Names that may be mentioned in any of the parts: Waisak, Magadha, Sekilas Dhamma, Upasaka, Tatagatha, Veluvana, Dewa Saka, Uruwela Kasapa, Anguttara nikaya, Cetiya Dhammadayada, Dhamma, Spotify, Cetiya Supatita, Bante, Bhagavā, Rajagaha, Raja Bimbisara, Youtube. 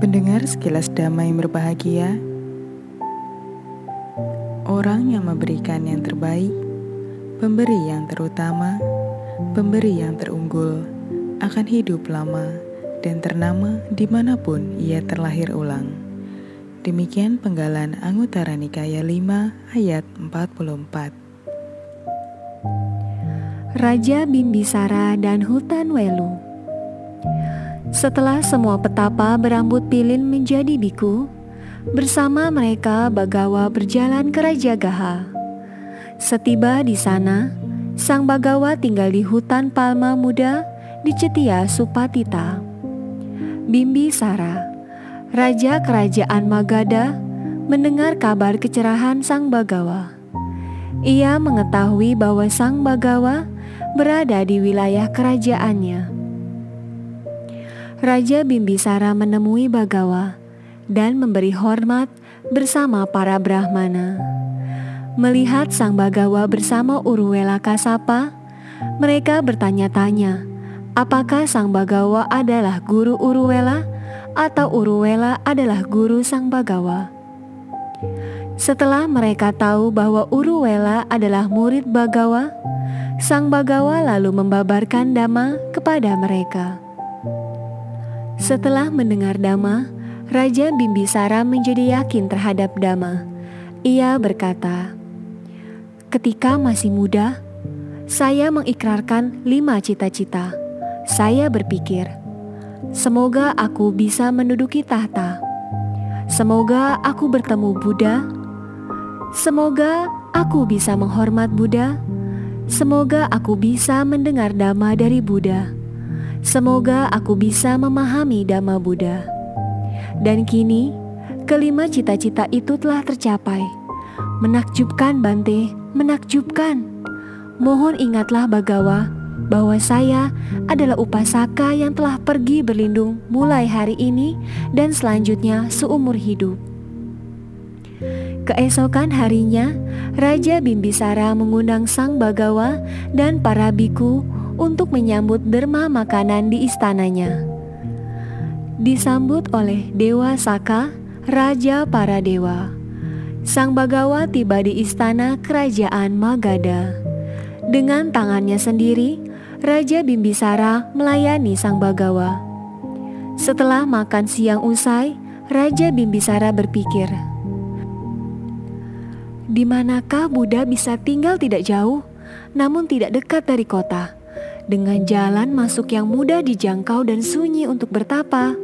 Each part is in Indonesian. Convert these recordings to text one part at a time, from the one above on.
Pendengar Sekilas Dhamma yang berbahagia, orang yang memberikan yang terbaik, pemberi yang terutama, pemberi yang terunggul, akan hidup lama dan ternama dimanapun ia terlahir ulang. Demikian penggalan Anguttara Nikaya 5 ayat 44. Raja Bimbisara dan Hutan Welu. Setelah semua petapa berambut pilin menjadi biku, bersama mereka Bhagavā berjalan ke Rajagaha. Setiba di sana, sang Bhagavā tinggal di hutan palma muda di Cetiya Supatita. Bimbisara, raja kerajaan Magadha, mendengar kabar kecerahan sang Bhagavā. Ia mengetahui bahwa sang Bhagavā berada di wilayah kerajaannya. Raja Bimbisara menemui Bhagavā dan memberi hormat bersama para brahmana. Melihat sang Bhagavā bersama Uruwela Kasapa, mereka bertanya-tanya, apakah sang Bhagavā adalah guru Uruwela atau Uruwela adalah guru sang Bhagavā. Setelah mereka tahu bahwa Uruwela adalah murid Bhagavā, sang Bhagavā lalu membabarkan Dhamma kepada mereka. Setelah mendengar Dhamma, Raja Bimbisara menjadi yakin terhadap Dhamma. Ia berkata, "Ketika masih muda, saya mengikrarkan 5 cita-cita. Saya berpikir, semoga aku bisa menduduki tahta. Semoga aku bertemu Buddha. Semoga aku bisa menghormat Buddha. Semoga aku bisa mendengar Dhamma dari Buddha. Semoga aku bisa memahami Dhamma Buddha." Dan kini, kelima cita-cita itu telah tercapai. Menakjubkan Bante, menakjubkan. Mohon ingatlah Bhagavā bahwa saya adalah Upasaka yang telah pergi berlindung mulai hari ini dan selanjutnya seumur hidup. Keesokan harinya, Raja Bimbisara mengundang sang Bhagavā dan para biku untuk menyambut derma makanan di istananya. Disambut oleh Dewa Saka, Raja para Dewa. Sang Bhagavā tiba di istana kerajaan Magadha. Dengan tangannya sendiri, Raja Bimbisara melayani sang Bhagavā. Setelah makan siang usai, Raja Bimbisara berpikir, di manakah Buddha bisa tinggal tidak jauh, namun tidak dekat dari kota, dengan jalan masuk yang mudah dijangkau dan sunyi untuk bertapa.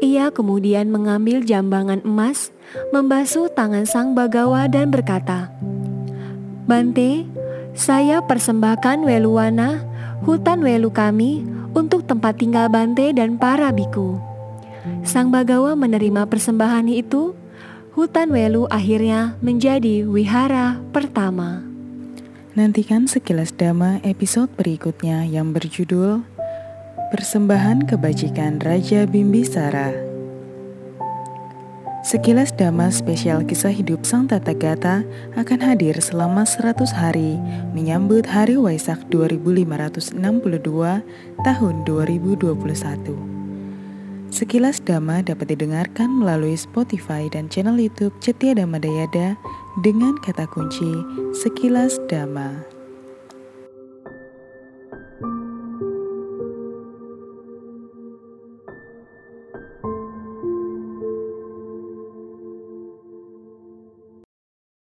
Ia kemudian mengambil jambangan emas, membasuh tangan sang Bhagavā dan berkata, "Bante, saya persembahkan Veluvana, hutan Welu kami, untuk tempat tinggal Bante dan para biku." Sang Bhagavā menerima persembahan itu. Hutan Welu akhirnya menjadi wihara pertama. Nantikan Sekilas Dhamma episode berikutnya yang berjudul Persembahan Kebajikan Raja Bimbisara. Sekilas Dhamma spesial kisah hidup sang Tatagatha akan hadir selama 100 hari menyambut Hari Waisak 2562 tahun 2021. Sekilas Dhamma dapat didengarkan melalui Spotify dan channel YouTube Cetiya Dhammadayada dengan kata kunci Sekilas Dhamma.